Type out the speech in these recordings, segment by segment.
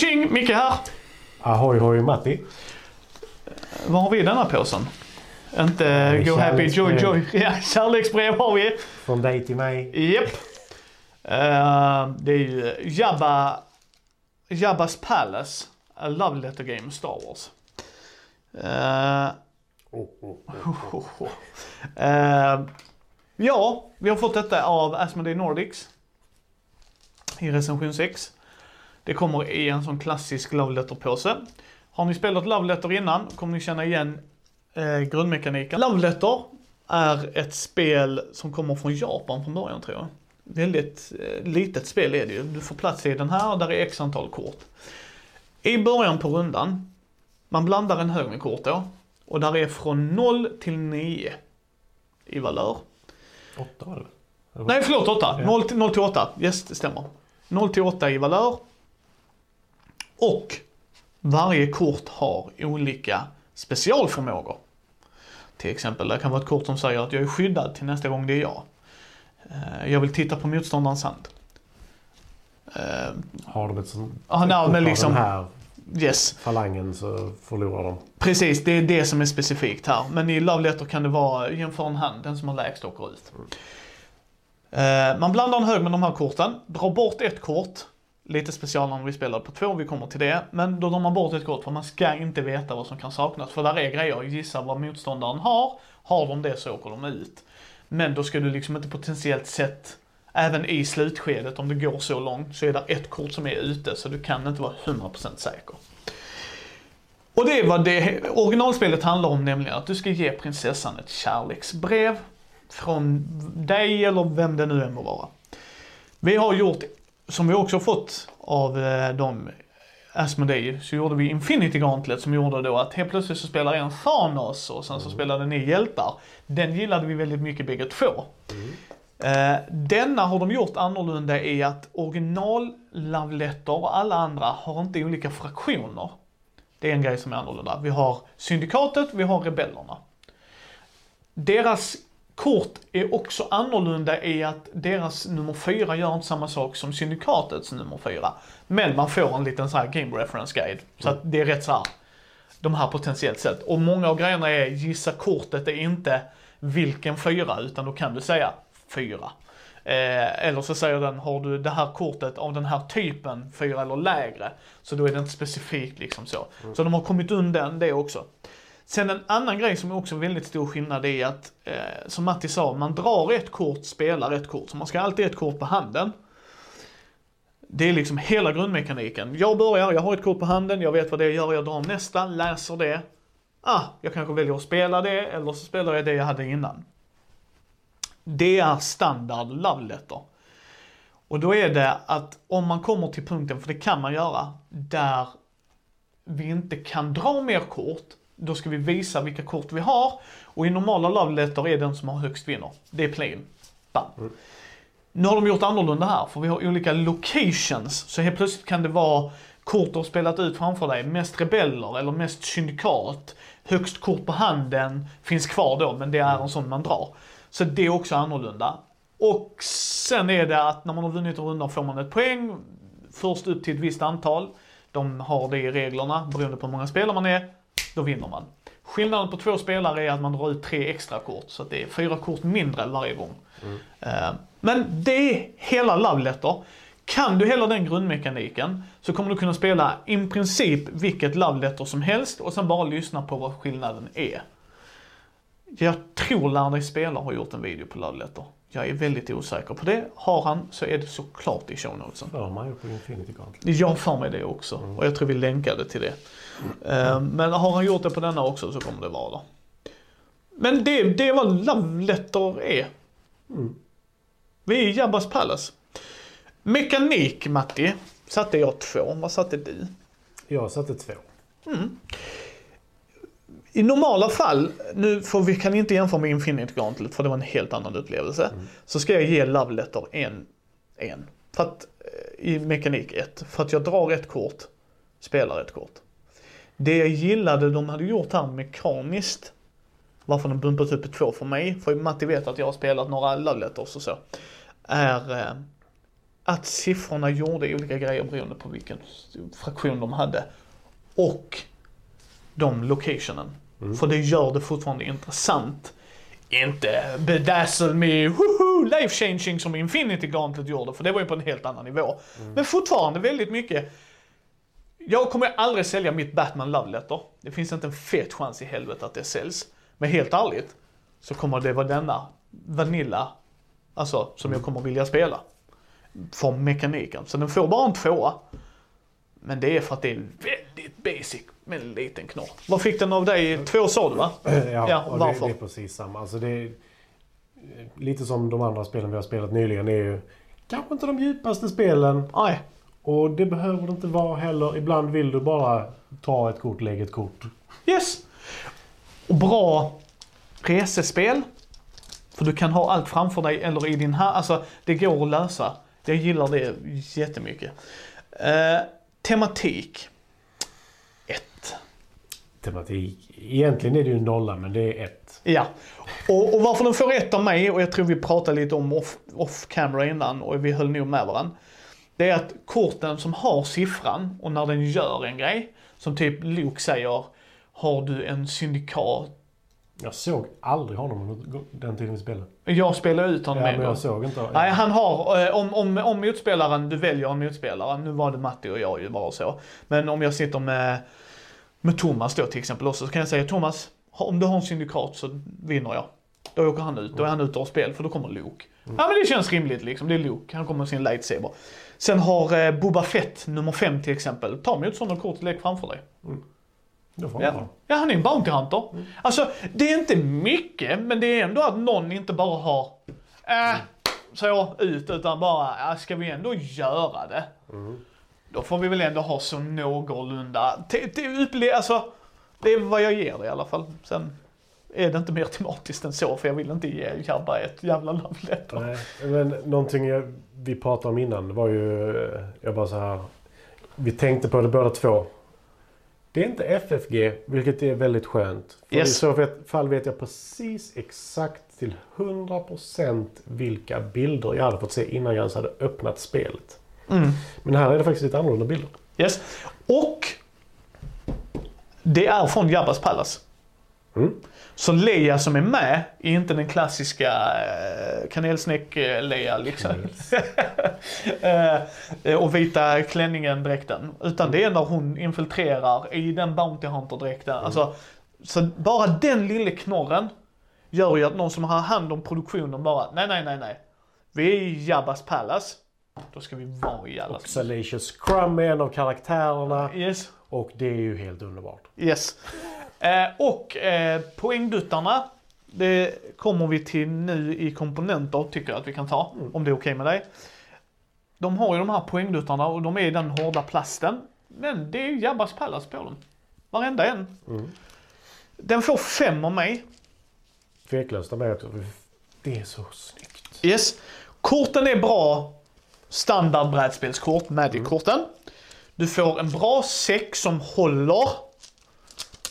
Tjing, Micke här. Ahoy, hoj, Matti. Vad har vi i denna påsen? Inte go happy, joy, joy. Ja, kärleksbrev har vi. Från dig till mig. Japp. Det är ju Jabba's Palace. A Love Letter Game, Star Wars. Ja, vi har fått detta av Asmodee Nordics i recension 6. Det kommer i en sån klassisk Love Letter-påse. Har ni spelat Love Letter innan kommer ni känna igen grundmekaniken. Love Letter är ett spel som kommer från Japan från början, tror jag. Väldigt litet spel är det ju. Du får plats i den här och där är x antal kort. I början på rundan, man blandar en hög med kort då. Och där är från 0 till 9 i valör. 8 var det väl? Nej, förlåt, 8. 0 till 8. Yes, det stämmer. 0 till 8 i valör. Och varje kort har olika specialförmågor. Till exempel, det kan vara ett kort som säger att jag är skyddad till nästa gång det är jag. Jag vill titta på motståndarens hand. Har de ett sånt? Ja, men liksom... Här yes. Falangen så förlorar de. Precis, det är det som är specifikt här. Men i Love Letter kan det vara jämför en hand, den som har lägst åker ut. Man blandar en hög med de här korten, drar bort ett kort. Lite special när vi spelar på 2, vi kommer till det. Men då drar man bort ett kort för man ska inte veta vad som kan saknas. För där är grejer, gissa vad motståndaren har. Har de det så åker de ut. Men då ska du liksom inte potentiellt sett, även i slutskedet om det går så långt, så är det ett kort som är ute. Så du kan inte vara 100% säker. Och det är vad det originalspelet handlar om, nämligen att du ska ge prinsessan ett kärleksbrev. Från dig eller vem det nu än må vara. Vi har gjort, som vi också fått av de Asmodee, så gjorde vi Infinity Gauntlet som gjorde då att helt plötsligt så spelar en Thanos och sen så spelade ni hjältar. Den gillade vi väldigt mycket bägge två. Denna har de gjort annorlunda i att original Love Letter och alla andra har inte olika fraktioner. Det är en grej som är annorlunda. Vi har syndikatet, vi har rebellerna. Deras kort är också annorlunda i att deras nummer 4 gör inte samma sak som syndikatets nummer 4. Men man får en liten så här game reference guide. Så att det är rätt så här, de här potentiellt sett. Och många av grejerna är gissa kortet är inte vilken 4 utan då kan du säga 4. Eller så säger den, har du det här kortet av den här typen 4 eller lägre. Så då är det inte specifikt liksom så. Så de har kommit undan det också. Sen en annan grej som är också väldigt stor skillnad är att, som Matti sa, man drar ett kort, spelar ett kort. Så man ska alltid ha ett kort på handen. Det är liksom hela grundmekaniken. Jag börjar, jag har ett kort på handen, jag vet vad det gör, jag drar nästa, läser det. Jag kanske väljer att spela det, eller så spelar jag det jag hade innan. Det är standard Love Letter. Och då är det att om man kommer till punkten, för det kan man göra, där vi inte kan dra mer kort, då ska vi visa vilka kort vi har. Och i normala Love Letter är den som har högst vinner. Det är plain. Nu har de gjort annorlunda här. För vi har olika locations. Så helt plötsligt kan det vara kort du har spelat ut framför dig. Mest rebeller eller mest syndikat. Högst kort på handen finns kvar då. Men det är en sån man drar. Så det är också annorlunda. Och sen är det att när man har vunnit en runda får man ett poäng. Först upp till ett visst antal. De har det i reglerna beroende på hur många spelare man är. Då vinner man. Skillnaden på 2 spelare är att man drar ut 3 extra kort. Så att det är 4 kort mindre varje gång. Men det är hela Love Letter. Kan du hela den grundmekaniken så kommer du kunna spela i princip vilket Love Letter som helst. Och sen bara lyssna på vad skillnaden är. Jag tror Lär dig spela har gjort en video på Love Letter. Jag är väldigt osäker på det. Har han så är det såklart i show notesen. Ja, man gör på Infinity Gauntlet. Jag får med det också. Och jag tror vi länkade till det. Men har han gjort det på denna också så kommer det vara då. Men det är vad Love Letter är. Vi är i Jabba's Palace. Mekanik, Matti. Satte jag 2. Vad satte du? Jag satte 2. I normala fall, nu för vi kan inte jämföra med Infinity Gauntlet för det var en helt annan upplevelse, så ska jag ge Love Letter en. För att, i mekanik 1, för att jag drar ett kort, spelar ett kort. Det jag gillade de hade gjort här mekaniskt, varför de bumpat upp 2 för mig, för Matti vet att jag har spelat några Love Letters och så, är att siffrorna gjorde olika grejer beroende på vilken fraktion de hade och de locationen. Mm. För det gör det fortfarande intressant. Inte bedazzle me life-changing som Infinity Gauntlet gjorde, för det var ju på en helt annan nivå. Mm. Men fortfarande väldigt mycket. Jag kommer aldrig sälja mitt Batman Love Letter. Det finns inte en fet chans i helvete att det säljs. Men helt ärligt så kommer det vara denna vanilla, alltså som jag kommer vilja spela. För mekaniken. Så den får bara en tvåa. Men det är för att det är väldigt basic med en liten knorr. Vad fick den av dig? 2 såld, va? Ja, och varför? Det är precis samma. Alltså det är, lite som de andra spelen vi har spelat nyligen är ju kanske inte de djupaste spelen. Nej. Och det behöver det inte vara heller. Ibland vill du bara ta ett kort, lägga ett kort. Yes! Och bra resespel. För du kan ha allt framför dig eller i din här. Alltså det går att lösa. Jag gillar det jättemycket. Tematik. 1. Tematik. Egentligen är det ju 0, men det är 1. Ja. Och varför den får 1 av mig, och jag tror vi pratade lite om off-camera innan och vi höll nog med varandra. Det är att korten som har siffran och när den gör en grej, som typ Luke säger, har du en syndikat? Jag såg aldrig honom den tiden vi spelade. Jag spelade ut honom. Ja, men jag såg inte. Nej, han har, om motspelaren, du väljer en motspelare. Nu var det Matti och jag ju bara så. Men om jag sitter med Thomas då till exempel också, så kan jag säga Thomas, om du har en syndikat så vinner jag. Då åker han ut, då är han ute och spel, för då kommer Luke. Mm. Ja, men det känns rimligt liksom, det är Luke, han kommer med sin lightsaber. Sen har Boba Fett nummer 5 till exempel, ta med ett sådant kort och lägg framför dig. Mm. Ja, han är en bounty hunter. Mm. Alltså, det är inte mycket, men det är ändå att någon inte bara har så ut, utan bara, ska vi ändå göra det? Mm. Då får vi väl ändå ha så någorlunda. Alltså, det är vad jag ger det i alla fall. Sen är det inte mer tematiskt än så, för jag vill inte ge Jabba ett jävla Love Letter. Nej, men någonting vi pratade om innan var ju, jag bara så här, vi tänkte på det båda två. Det är inte FFG, vilket är väldigt skönt. För yes. I så fall vet jag precis exakt till 100% vilka bilder jag hade fått se innan jag ens hade öppnat spelet. Mm. Men här är det faktiskt lite annorlunda bilder. Yes. Och det är från Jabba's Palace. Mm. Så Leia som är med är inte den klassiska kanelsnäck-Leia liksom. Och vita klänningen-dräkten. Utan det är när hon infiltrerar i den Bounty Hunter-dräkten. Mm. Alltså, så bara den lilla knorren gör ju att någon som har hand om produktionen bara nej. Vi är i Jabba's Palace. Då ska vi vara i alla. Och Salacious Crumb är en av karaktärerna. Yes. Och det är ju helt underbart. Yes. Och poängduttarna, det kommer vi till nu i komponenter, tycker jag att vi kan ta, om det är okej med dig. De har ju de här poängduttarna och de är i den hårda plasten, men det är ju Jabba's Palace på dem. Varenda en. Mm. Den får 5 av mig. Tveklöst av mig, det är så snyggt. Yes. Korten är bra, standard brädspelskort, Magic-korten. Du får en bra säck som håller.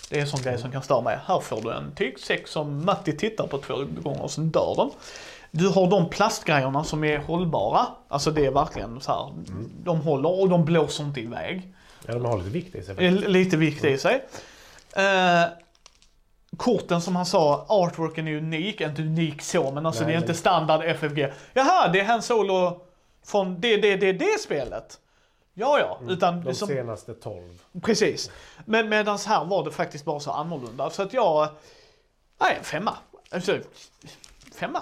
Det är en sån grej som kan störa mig. Här får du en tygsäck som Matti tittar på 2 gånger och sen dör den. Du har de plastgrejerna som är hållbara. Alltså det är verkligen så här. Mm. De håller och de blåser inte iväg. Ja, de har lite vikt i sig. Lite vikt i sig. Korten som han sa, artworken är unik. Inte unik så, men alltså nej, det är inte standard FFG. Jaha, det är Han Solo från det spelet. Ja. Utan de som, senaste 12. Precis. Men medans här var det faktiskt bara så annorlunda. Så att jag... Nej, 5. Alltså, 5.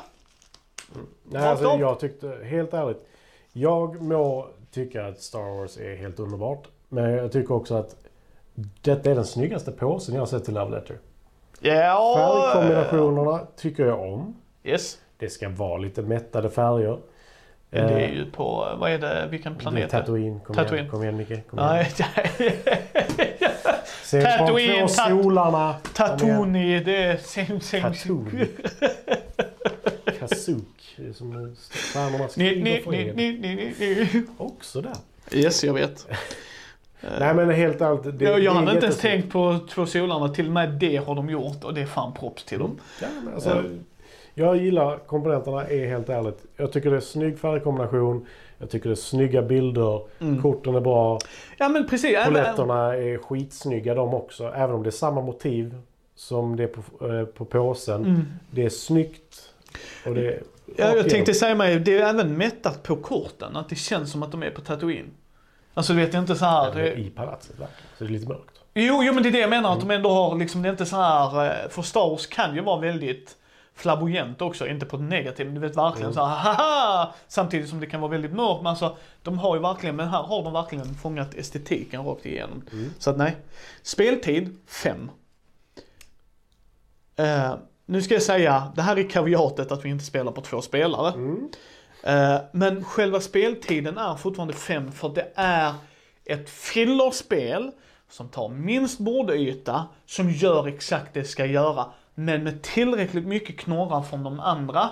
Mm. Nej, alltså, jag tyckte, helt ärligt. Jag må tycka att Star Wars är helt underbart. Men jag tycker också att detta är den snyggaste påsen jag har sett till Love Letter. Ja. Färgkombinationerna tycker jag om. Yes. Det ska vara lite mättade färger. Men det är ju på, vad är det, vilken planet? Det är Tatooine. Tatooine. Kom igen, Micke. Kom igen. Tatooine, solarna. Tatooine, det är Tatooine. Kasuk, som stjärnorna skriver för er. Också där. Yes, jag vet. Nej, men helt allt. Jag har inte ens tänkt på 2 solarna, till och med det har de gjort och det är fan props till dem. Ja, men alltså... Jag gillar komponenterna, är helt ärligt. Jag tycker det är snygg färgkombination. Jag tycker det är snygga bilder. Mm. Korten är bra. Ja, men precis. Paletterna är skitsnygga de också. Även om det är samma motiv som det är på påsen. Mm. Det är snyggt. Och det är... Ja, jag tänkte säga mig, det är även mättat på korten. Att det känns som att de är på Tatooine. Alltså du vet inte så här... Det är i palatset, så det är lite mörkt. Jo, men det är det jag menar. Att de ändå har liksom, det är inte så här... För Star Wars kan ju vara väldigt... flamboyant också, inte på ett negativt, men du vet verkligen så här, haha! Samtidigt som det kan vara väldigt mörkt, men alltså, de har ju verkligen, men här har de verkligen fångat estetiken rakt igenom. Mm. Så att nej. Speltid 5. Nu ska jag säga, det här är kaviatet att vi inte spelar på 2 spelare. Mm. Men själva speltiden är fortfarande 5, för det är ett fillerspel som tar minst bordyta, som gör exakt det ska göra. Men med tillräckligt mycket knorrar från de andra.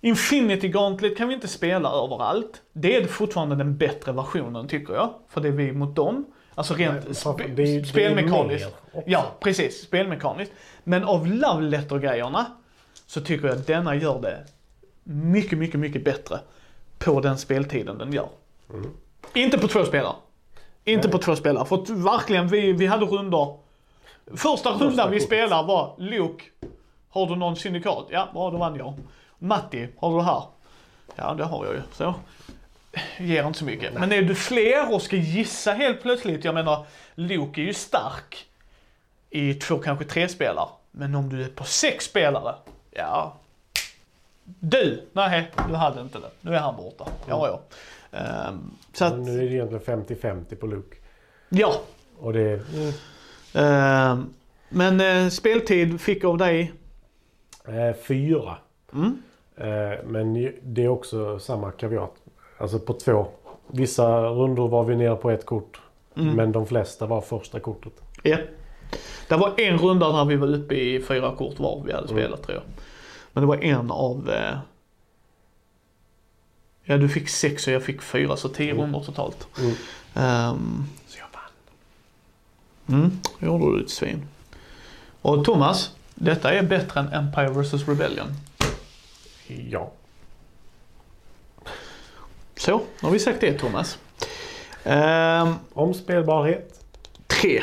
Infinity Gauntlet kan vi inte spela överallt. Det är fortfarande den bättre versionen tycker jag. För det är vi mot dem. Alltså rent spelmekaniskt. Ja, precis. Spelmekaniskt. Men av Love Letter grejerna så tycker jag att denna gör det mycket, mycket, mycket bättre på den speltiden den gör. Mm. Inte på 2 spelare. Inte på 2 spelare. För att, verkligen, vi hade runder. Första rundan vi spelar var Luke, har du någon syndikat? Ja, bra, då vann jag. Matti, har du det här? Ja, det har jag ju. Så. Ger inte så mycket. Men är du fler och ska gissa helt plötsligt, jag menar, Luke är ju stark i 2, kanske 3 spelare. Men om du är på 6 spelare, ja. Du, nej, du hade inte det. Nu är han borta. Ja. Så att... Nu är det egentligen 50-50 på Luke. Ja. Och det är... Men speltid fick av dig? 4. Mm. Men det är också samma kaviat. Alltså på 2. Vissa rundor var vi ner på 1 kort. Mm. Men de flesta var första kortet. Ja. Det var en runda när vi var uppe i 4 kort var vi hade spelat tror jag. Men det var en av... Ja, du fick 6 och jag fick 4. Så 10 rundor totalt. Mm. Gjorde du ett svin. Och Thomas, detta är bättre än Empire vs. Rebellion. Ja. Så, har vi sagt det Thomas. Omspelbarhet. 3.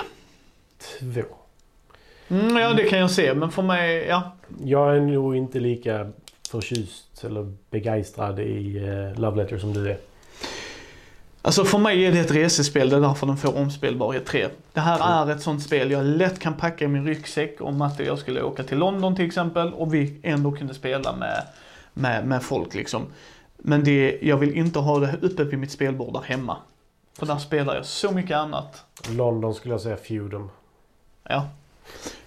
2. Ja, det kan jag se, men för mig, ja. Jag är nog inte lika förtjust eller begeistrad i Love Letter som du är. Alltså för mig är det ett resespel, det är därför den får omspelbarhet 3. Det här är ett sånt spel jag lätt kan packa i min ryggsäck om att jag skulle åka till London till exempel och vi ändå kunde spela med folk liksom. Men jag vill inte ha det uppe vid mitt spelbord där hemma. För där spelar jag så mycket annat. London skulle jag säga Feudum. Ja,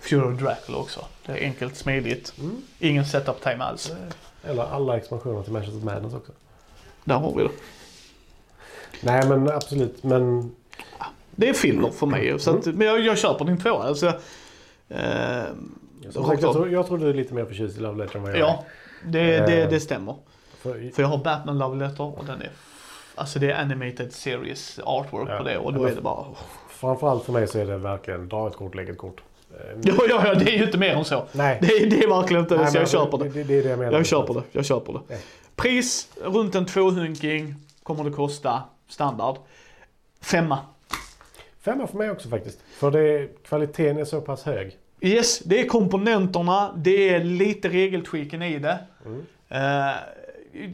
Feudum Dracol också. Det är enkelt, smidigt. Ingen setup time alls. Eller alla expansioner till Matches of Madness också. Där har vi det. Nej men absolut, men... Det är filler för mig, så att, men jag köper din 2. Alltså, jag tror du är lite mer förtjust i Love Letter än vad jag är. Det stämmer. För jag har Batman Love Letter och den är... Alltså det är animated series artwork på det och då är det bara... Framförallt för mig så är det verkligen dra ett kort, lägg ett kort. Ja, det är ju inte mer än så. Nej. Det är verkligen inte så jag köper det. Det är det jag menar. Jag köper det. Pris runt en 2-hunking kommer det kosta... standard. 5. 5 för mig också faktiskt. För kvaliteten är så pass hög. Yes, det är komponenterna. Det är lite regeltweaken i det.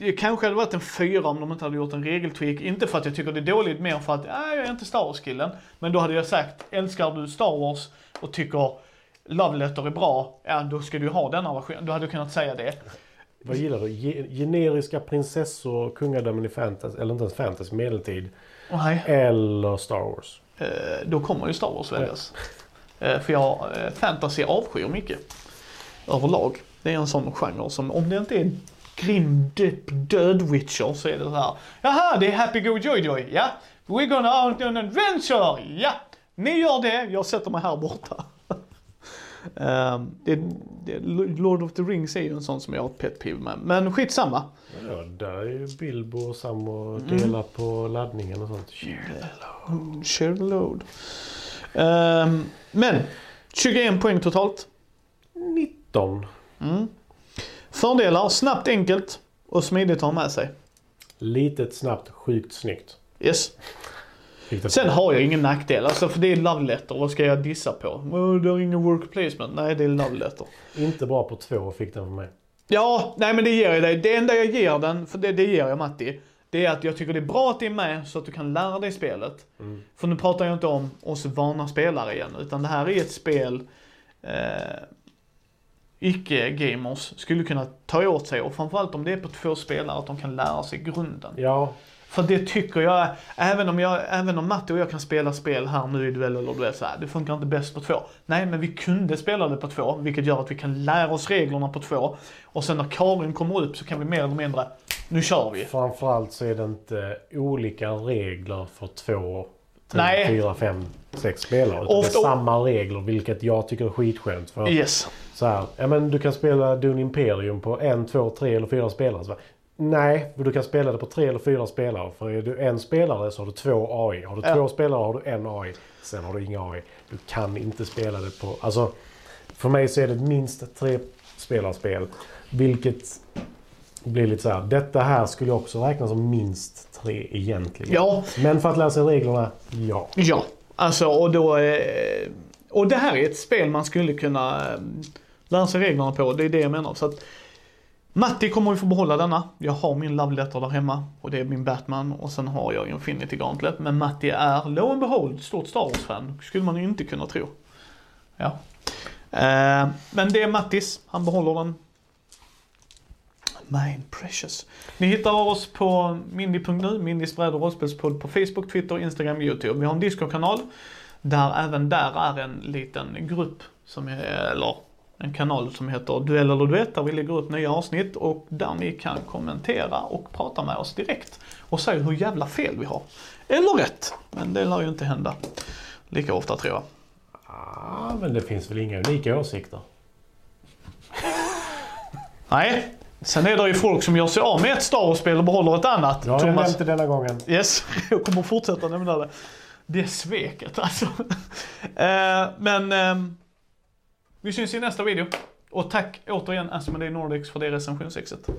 Det kanske hade varit en 4 om de inte hade gjort en regeltweak. Inte för att jag tycker det är dåligt, mer för att jag är inte Star Wars-killen. Men då hade jag sagt, älskar du Star Wars och tycker Love Letter är bra, då ska du ha den här versionen. Då hade du kunnat säga det. Vad gillar du? Generiska prinsessor och kungadömen i fantasy, eller inte ens fantasy, medeltid. Eller Star Wars. Då kommer ju Star Wars väljas. För jag fantasy avskyr mycket. Överlag. Det är en sån genre som, om det inte är en grim död witcher så är det så här. Jaha, det är Happy Go Joy Joy. Ja, yeah. We're gonna out on an adventure. Ja, yeah. Ni gör det. Jag sätter mig här borta. Lord of the Rings är ju en sån som jag har ett pet piv med. Men skitsamma. Ja, där är ju Bilbo och Sam och delar på laddningen och sånt. Share the load. Men 21 poäng totalt. 19. Fördelar, snabbt, enkelt och smidigt att ha med sig. Litet, snabbt, sjukt snyggt. Yes. Sen har jag ingen nackdel, alltså för det är Love Letter. Vad ska jag dissa på? Oh, det är ingen work placement. Nej, det är Love Letter. Inte bra på 2 fick den för mig. Ja, nej men det ger jag dig. Det enda jag ger den, för det ger jag Matti, det är att jag tycker det är bra att det är med så att du kan lära dig spelet. Mm. För nu pratar jag inte om oss vana spelare igen, utan det här är ett spel icke-gamers skulle kunna ta åt sig, och framförallt om det är på 2 spelare att de kan lära sig grunden. Ja. För det tycker jag, även om Matti och jag kan spela spel här nu i duell eller du är så här, det funkar inte bäst på 2. Nej, men vi kunde spela det på 2, vilket gör att vi kan lära oss reglerna på 2. Och sen när Karin kommer upp så kan vi mer eller mindre, nu kör vi. Framförallt så är det inte olika regler för 2, 3, 4, 5, 6 spelare. Utan det är samma regler, vilket jag tycker är skitskönt. För yes. Så här, ja, men du kan spela Dune Imperium på 1, 2, 3 eller 4 spelare. Så nej, för du kan spela det på 3 eller 4 spelare. För är du en spelare så har du 2 AI. Har du 2 spelare har du 1 AI. Sen har du inga AI. Du kan inte spela det på... Alltså, för mig så är det minst 3 spelarspel. Vilket blir lite så här. Detta här skulle jag också räkna som minst 3 egentligen. Ja. Men för att lära sig reglerna, ja. Ja, alltså och då... Och det här är ett spel man skulle kunna lära sig reglerna på. Det är det jag menar. Så att... Matti kommer ju få behålla denna. Jag har min Love Letter där hemma och det är min Batman och sen har jag Infinity Gauntlet. Men Matti är, lo and behold, stort Star Wars-fan. Skulle man ju inte kunna tro. Ja. Men det är Mattis. Han behåller den. Mine precious. Ni hittar oss på mindi.nu, Mindis bräd- och rollspelspodd på Facebook, Twitter, Instagram, YouTube. Vi har en Discord-kanal där även där är en liten grupp som är... En kanal som heter Duell eller Duett där vi lägger upp nya avsnitt och där ni kan kommentera och prata med oss direkt och säga hur jävla fel vi har. Eller rätt, men det lär ju inte hända lika ofta tror jag. Ah, men det finns väl inga unika åsikter? Nej, sen är det ju folk som gör sig av med ett Star Wars-spel och behåller ett annat. Ja, jag nämnde denna gången. Yes, jag kommer fortsätta nämna det. Det är sveket alltså. Vi syns i nästa video och tack återigen Asmodee Nordics för det recensionsexet.